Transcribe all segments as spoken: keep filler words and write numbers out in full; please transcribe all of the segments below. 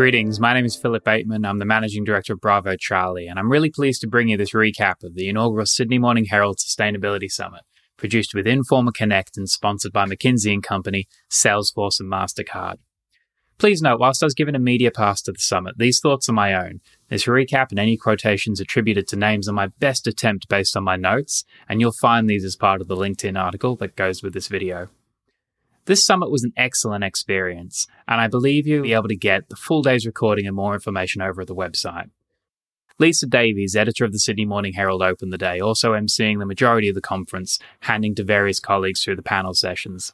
Greetings, my name is Philip Bateman. I'm the Managing Director of Bravo Charlie, and I'm really pleased to bring you this recap of the inaugural Sydney Morning Herald Sustainability Summit, produced with Informa Connect and sponsored by McKinsey and Company, Salesforce and Mastercard. Please note, whilst I was given a media pass to the summit, these thoughts are my own. This recap and any quotations attributed to names are my best attempt based on my notes, and you'll find these as part of the LinkedIn article that goes with this video. This summit was an excellent experience, and I believe you'll be able to get the full day's recording and more information over at the website. Lisa Davies, editor of the Sydney Morning Herald, opened the day, also emceeing the majority of the conference, handing to various colleagues through the panel sessions.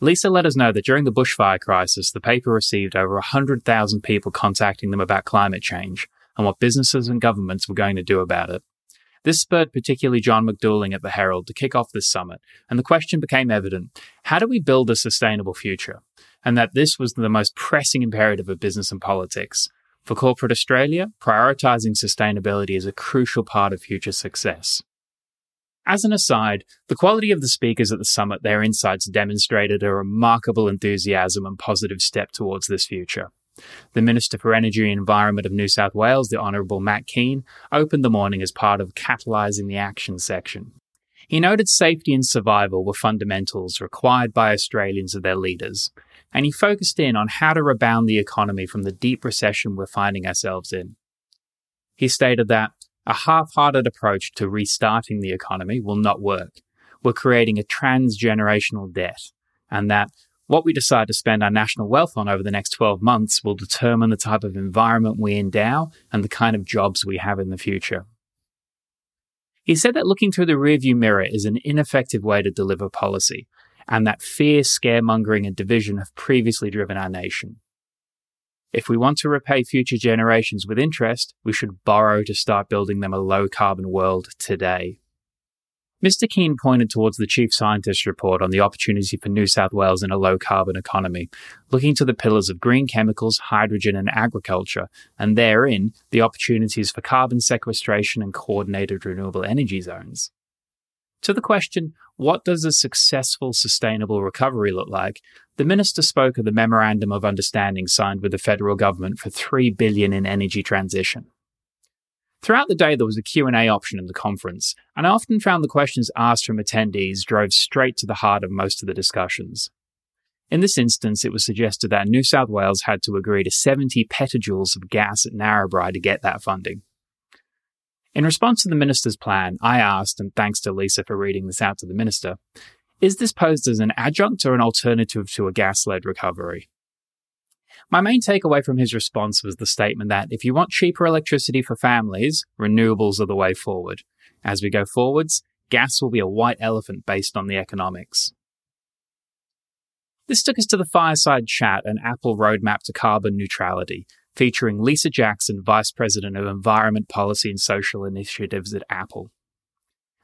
Lisa let us know that during the bushfire crisis, the paper received over one hundred thousand people contacting them about climate change and what businesses and governments were going to do about it. This spurred particularly John McDouling at the Herald to kick off this summit, and the question became evident: how do we build a sustainable future? And that this was the most pressing imperative of business and politics. For corporate Australia, prioritising sustainability is a crucial part of future success. As an aside, the quality of the speakers at the summit, their insights demonstrated a remarkable enthusiasm and positive step towards this future. The Minister for Energy and Environment of New South Wales, the Honourable Matt Keane, opened the morning as part of Catalysing the Action section. He noted safety and survival were fundamentals required by Australians of their leaders, and he focused in on how to rebound the economy from the deep recession we're finding ourselves in. He stated that a half-hearted approach to restarting the economy will not work. We're creating a transgenerational debt, and that what we decide to spend our national wealth on over the next twelve months will determine the type of environment we endow and the kind of jobs we have in the future. He said that looking through the rearview mirror is an ineffective way to deliver policy, and that fear, scaremongering and division have previously driven our nation. If we want to repay future generations with interest, we should borrow to start building them a low-carbon world today. Mister Keane pointed towards the Chief Scientist's report on the opportunity for New South Wales in a low-carbon economy, looking to the pillars of green chemicals, hydrogen and agriculture, and therein the opportunities for carbon sequestration and coordinated renewable energy zones. To the question, what does a successful sustainable recovery look like, the Minister spoke of the Memorandum of Understanding signed with the federal government for three billion dollars in energy transition. Throughout the day, there was a Q and A option in the conference, and I often found the questions asked from attendees drove straight to the heart of most of the discussions. In this instance, it was suggested that New South Wales had to agree to seventy petajoules of gas at Narrabri to get that funding. In response to the Minister's plan, I asked, and thanks to Lisa for reading this out to the Minister, is this posed as an adjunct or an alternative to a gas-led recovery? My main takeaway from his response was the statement that if you want cheaper electricity for families, renewables are the way forward. As we go forwards, gas will be a white elephant based on the economics. This took us to the fireside chat and Apple roadmap to carbon neutrality, featuring Lisa Jackson, Vice President of Environment Policy and Social Initiatives at Apple.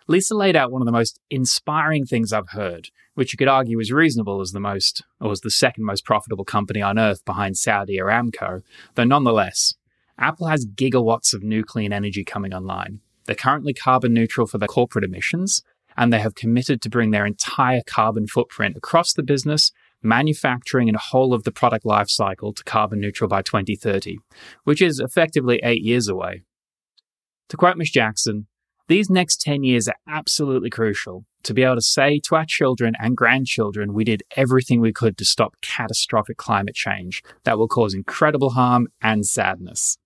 Lisa laid out one of the most inspiring things I've heard, which you could argue is reasonable as the most, or as the second most profitable company on earth behind Saudi Aramco, though nonetheless, Apple has gigawatts of new clean energy coming online. They're currently carbon neutral for their corporate emissions, and they have committed to bring their entire carbon footprint across the business, manufacturing and whole of the product life cycle to carbon neutral by twenty thirty, which is effectively eight years away. To quote Miz Jackson, "These next ten years are absolutely crucial to be able to say to our children and grandchildren we did everything we could to stop catastrophic climate change that will cause incredible harm and sadness."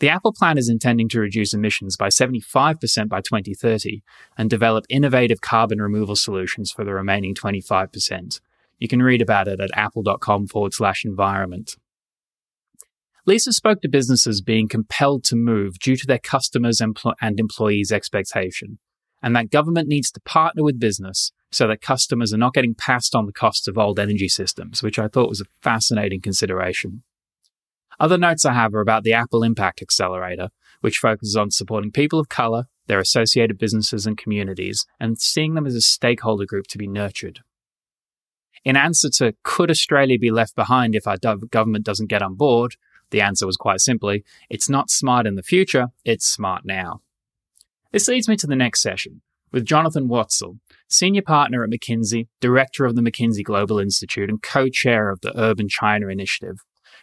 The Apple plan is intending to reduce emissions by seventy-five percent by twenty thirty and develop innovative carbon removal solutions for the remaining twenty-five percent. You can read about it at apple.com forward slash environment. Lisa spoke to businesses being compelled to move due to their customers' and employees' expectation, and that government needs to partner with business so that customers are not getting passed on the costs of old energy systems, which I thought was a fascinating consideration. Other notes I have are about the Apple Impact Accelerator, which focuses on supporting people of colour, their associated businesses and communities, and seeing them as a stakeholder group to be nurtured. In answer to, could Australia be left behind if our government doesn't get on board? The answer was quite simply, it's not smart in the future, it's smart now. This leads me to the next session, with Jonathan Watzel, Senior Partner at McKinsey, Director of the McKinsey Global Institute and Co-Chair of the Urban China Initiative,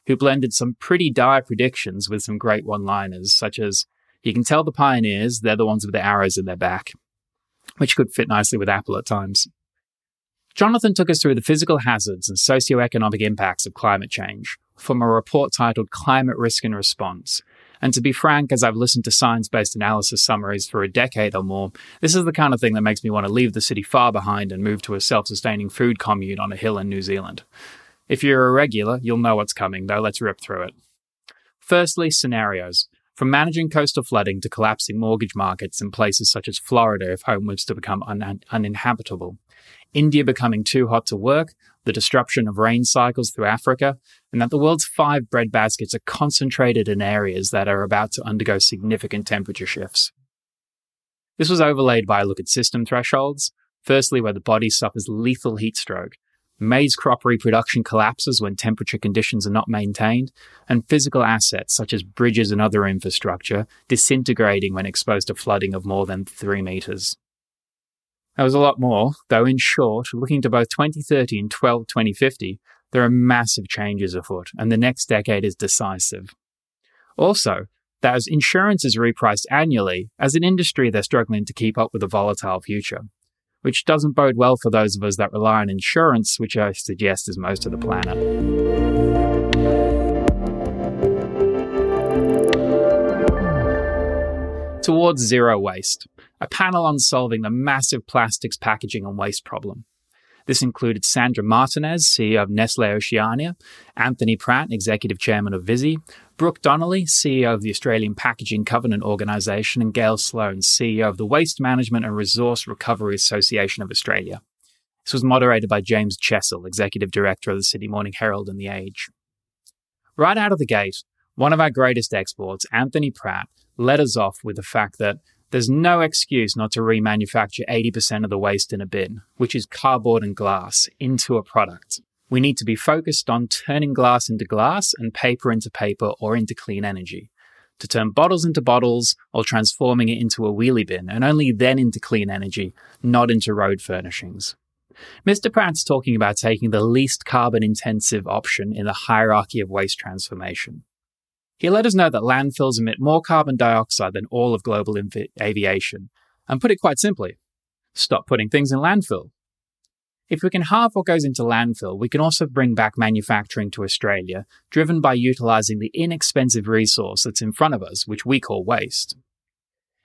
who blended some pretty dire predictions with some great one-liners, such as, you can tell the pioneers, they're the ones with the arrows in their back, which could fit nicely with Apple at times. Jonathan took us through the physical hazards and socioeconomic impacts of climate change from a report titled Climate Risk and Response. And to be frank, as I've listened to science-based analysis summaries for a decade or more, this is the kind of thing that makes me want to leave the city far behind and move to a self-sustaining food commune on a hill in New Zealand. If you're a regular, you'll know what's coming, though let's rip through it. Firstly, scenarios. From managing coastal flooding to collapsing mortgage markets in places such as Florida if home was to become un- uninhabitable. India becoming too hot to work, the disruption of rain cycles through Africa, and that the world's five bread baskets are concentrated in areas that are about to undergo significant temperature shifts. This was overlaid by a look at system thresholds, firstly where the body suffers lethal heat stroke, maize crop reproduction collapses when temperature conditions are not maintained, and physical assets such as bridges and other infrastructure disintegrating when exposed to flooding of more than three metres. There was a lot more, though in short, looking to both twenty thirty and twenty fifty, there are massive changes afoot, and the next decade is decisive. Also, that as insurance is repriced annually, as an industry they're struggling to keep up with a volatile future, which doesn't bode well for those of us that rely on insurance, which I suggest is most of the planet. Towards Zero Waste, a panel on solving the massive plastics packaging and waste problem. This included Sandra Martinez, C E O of Nestle Oceania, Anthony Pratt, Executive Chairman of Visy, Brooke Donnelly, C E O of the Australian Packaging Covenant Organization, and Gail Sloan, C E O of the Waste Management and Resource Recovery Association of Australia. This was moderated by James Chessel, Executive Director of the Sydney Morning Herald and The Age. Right out of the gate, one of our greatest exports, Anthony Pratt, led us off with the fact that there's no excuse not to remanufacture eighty percent of the waste in a bin, which is cardboard and glass, into a product. We need to be focused on turning glass into glass and paper into paper or into clean energy, to turn bottles into bottles or transforming it into a wheelie bin, and only then into clean energy, not into road furnishings. Mister Pratt's talking about taking the least carbon-intensive option in the hierarchy of waste transformation. He let us know that landfills emit more carbon dioxide than all of global inv- aviation, and put it quite simply, stop putting things in landfill. If we can halve what goes into landfill, we can also bring back manufacturing to Australia, driven by utilising the inexpensive resource that's in front of us, which we call waste.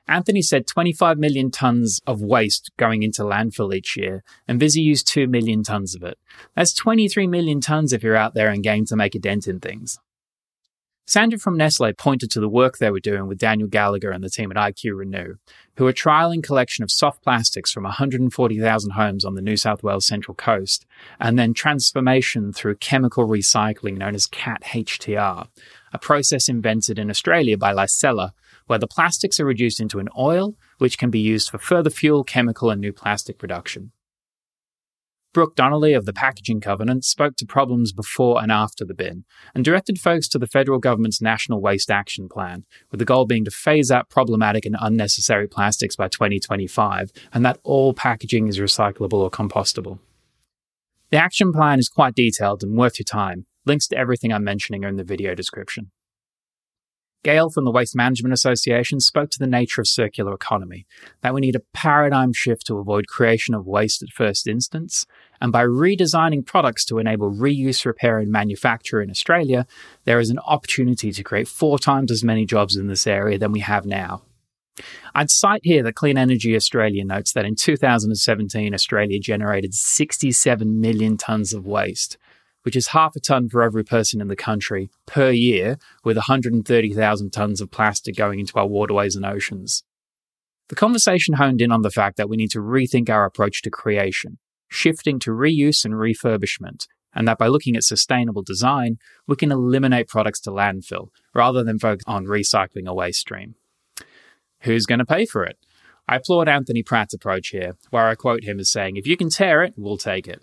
Anthony said twenty-five million tonnes of waste going into landfill each year, and Visy used two million tonnes of it. That's twenty-three million tonnes if you're out there and game to make a dent in things. Sandra from Nestle pointed to the work they were doing with Daniel Gallagher and the team at I Q Renew, who are trialling collection of soft plastics from one hundred forty thousand homes on the New South Wales Central Coast, and then transformation through chemical recycling known as C A T H T R, a process invented in Australia by Licella, where the plastics are reduced into an oil, which can be used for further fuel, chemical and new plastic production. Brooke Donnelly of the Packaging Covenant spoke to problems before and after the bin and directed folks to the federal government's National Waste Action Plan, with the goal being to phase out problematic and unnecessary plastics by twenty twenty-five and that all packaging is recyclable or compostable. The action plan is quite detailed and worth your time. Links to everything I'm mentioning are in the video description. Gail from the Waste Management Association spoke to the nature of circular economy, that we need a paradigm shift to avoid creation of waste at first instance, and by redesigning products to enable reuse, repair and manufacture in Australia, there is an opportunity to create four times as many jobs in this area than we have now. I'd cite here that Clean Energy Australia notes that in two thousand seventeen, Australia generated sixty-seven million tonnes of waste, which is half a tonne for every person in the country per year, with one hundred thirty thousand tonnes of plastic going into our waterways and oceans. The conversation honed in on the fact that we need to rethink our approach to creation, shifting to reuse and refurbishment, and that by looking at sustainable design, we can eliminate products to landfill, rather than focus on recycling a waste stream. Who's going to pay for it? I applaud Anthony Pratt's approach here, where I quote him as saying, if you can tear it, we'll take it.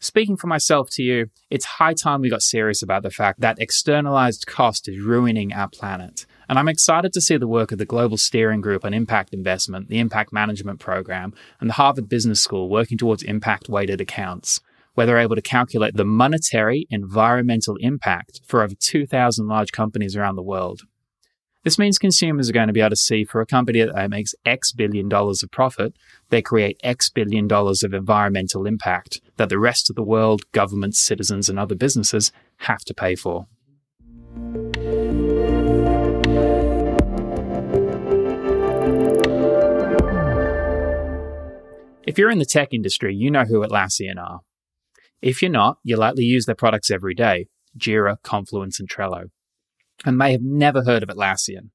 Speaking for myself to you, it's high time we got serious about the fact that externalised cost is ruining our planet. And I'm excited to see the work of the Global Steering Group on Impact Investment, the Impact Management Program, and the Harvard Business School working towards impact-weighted accounts. where they're able to calculate the monetary environmental impact for over two thousand large companies around the world. This means consumers are going to be able to see for a company that makes X billion dollars of profit, they create X billion dollars of environmental impact that the rest of the world, governments, citizens, and other businesses have to pay for. If you're in the tech industry, you know who Atlassian are. If you're not, you likely use their products every day, Jira, Confluence, and Trello, and may have never heard of Atlassian.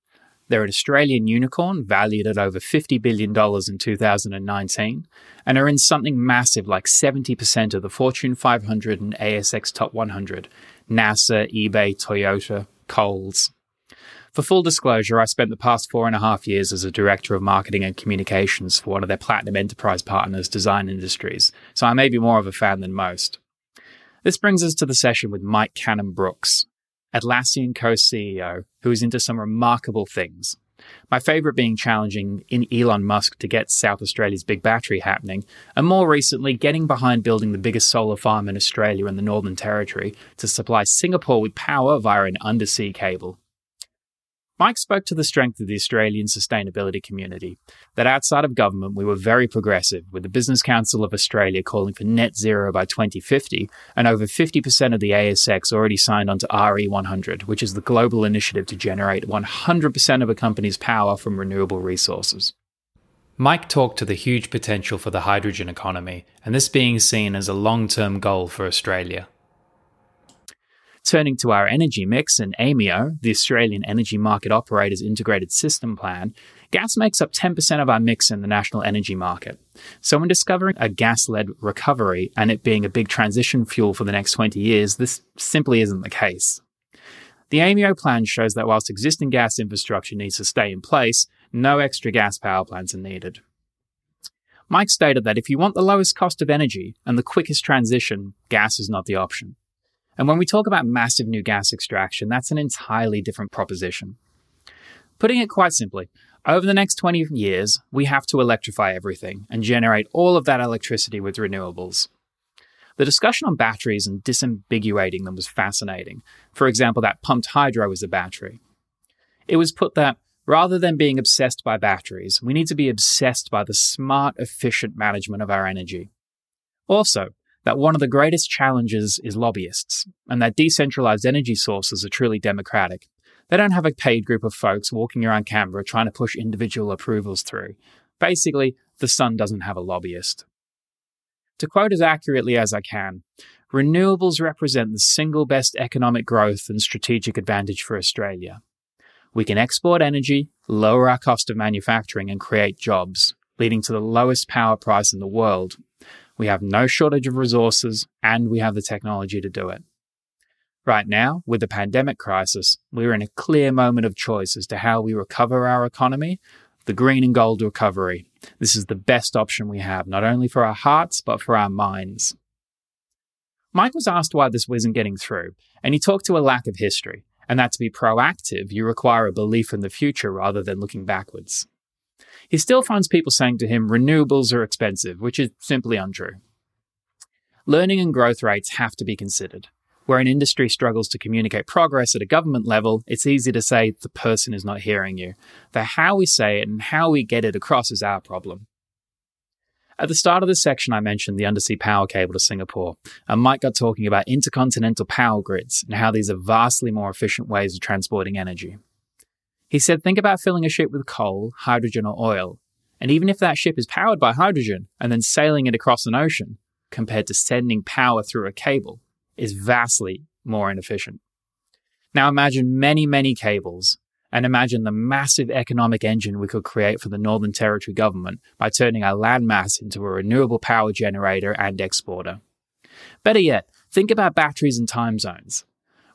They're an Australian unicorn valued at over fifty billion dollars in two thousand nineteen and are in something massive like seventy percent of the Fortune five hundred and A S X Top one hundred, NASA, eBay, Toyota, Coles. For full disclosure, I spent the past four and a half years as a Director of Marketing and Communications for one of their Platinum Enterprise partners, Design Industries, so I may be more of a fan than most. This brings us to the session with Mike Cannon-Brookes, Atlassian co-C E O, who is into some remarkable things. My favourite being challenging in Elon Musk to get South Australia's big battery happening, and more recently getting behind building the biggest solar farm in Australia and the Northern Territory to supply Singapore with power via an undersea cable. Mike spoke to the strength of the Australian sustainability community, that outside of government we were very progressive, with the Business Council of Australia calling for net zero by twenty fifty, and over fifty percent of the A S X already signed onto R E one hundred, which is the global initiative to generate one hundred percent of a company's power from renewable resources. Mike talked to the huge potential for the hydrogen economy, and this being seen as a long-term goal for Australia. Turning to our energy mix and A E M O, the Australian Energy Market Operator's Integrated System Plan, gas makes up ten percent of our mix in the national energy market. So when discovering a gas-led recovery and it being a big transition fuel for the next twenty years, this simply isn't the case. The A E M O plan shows that whilst existing gas infrastructure needs to stay in place, no extra gas power plants are needed. Mike stated that if you want the lowest cost of energy and the quickest transition, gas is not the option. And when we talk about massive new gas extraction, that's an entirely different proposition. Putting it quite simply, over the next twenty years, we have to electrify everything and generate all of that electricity with renewables. The discussion on batteries and disambiguating them was fascinating. For example, that pumped hydro is a battery. It was put that rather than being obsessed by batteries, we need to be obsessed by the smart, efficient management of our energy. Also, that one of the greatest challenges is lobbyists, and that decentralised energy sources are truly democratic. They don't have a paid group of folks walking around Canberra trying to push individual approvals through. Basically, the sun doesn't have a lobbyist. To quote as accurately as I can, renewables represent the single best economic growth and strategic advantage for Australia. We can export energy, lower our cost of manufacturing and create jobs, leading to the lowest power price in the world. We have no shortage of resources, and we have the technology to do it. Right now, with the pandemic crisis, we're in a clear moment of choice as to how we recover our economy, the green and gold recovery. This is the best option we have, not only for our hearts, but for our minds. Mike was asked why this wasn't getting through, and he talked to a lack of history, and that to be proactive, you require a belief in the future rather than looking backwards. He still finds people saying to him, renewables are expensive, which is simply untrue. Learning and growth rates have to be considered. Where an industry struggles to communicate progress at a government level, it's easy to say the person is not hearing you. The how we say it and how we get it across is our problem. At the start of this section, I mentioned the undersea power cable to Singapore, and Mike got talking about intercontinental power grids and how these are vastly more efficient ways of transporting energy. He said, think about filling a ship with coal, hydrogen or oil, and even if that ship is powered by hydrogen and then sailing it across an ocean, compared to sending power through a cable, is vastly more inefficient. Now imagine many, many cables, and imagine the massive economic engine we could create for the Northern Territory government by turning our landmass into a renewable power generator and exporter. Better yet, think about batteries and time zones.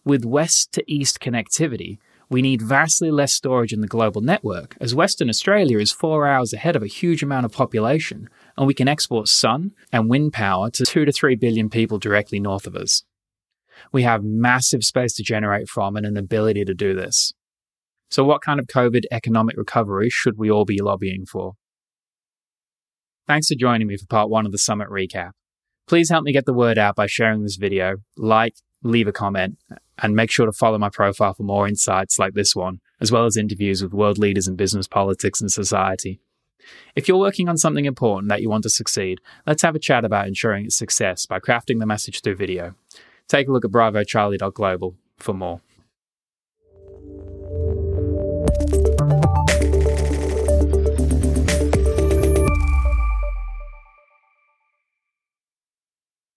With west to east connectivity, we need vastly less storage in the global network, as Western Australia is four hours ahead of a huge amount of population, and we can export sun and wind power to two to three billion people directly north of us. We have massive space to generate from and an ability to do this. So what kind of COVID economic recovery should we all be lobbying for? Thanks for joining me for part one of the Summit Recap. Please help me get the word out by sharing this video, like, leave a comment, and make sure to follow my profile for more insights like this one, as well as interviews with world leaders in business, politics, and society. If you're working on something important that you want to succeed, let's have a chat about ensuring its success by crafting the message through video. Take a look at bravo charlie dot global for more.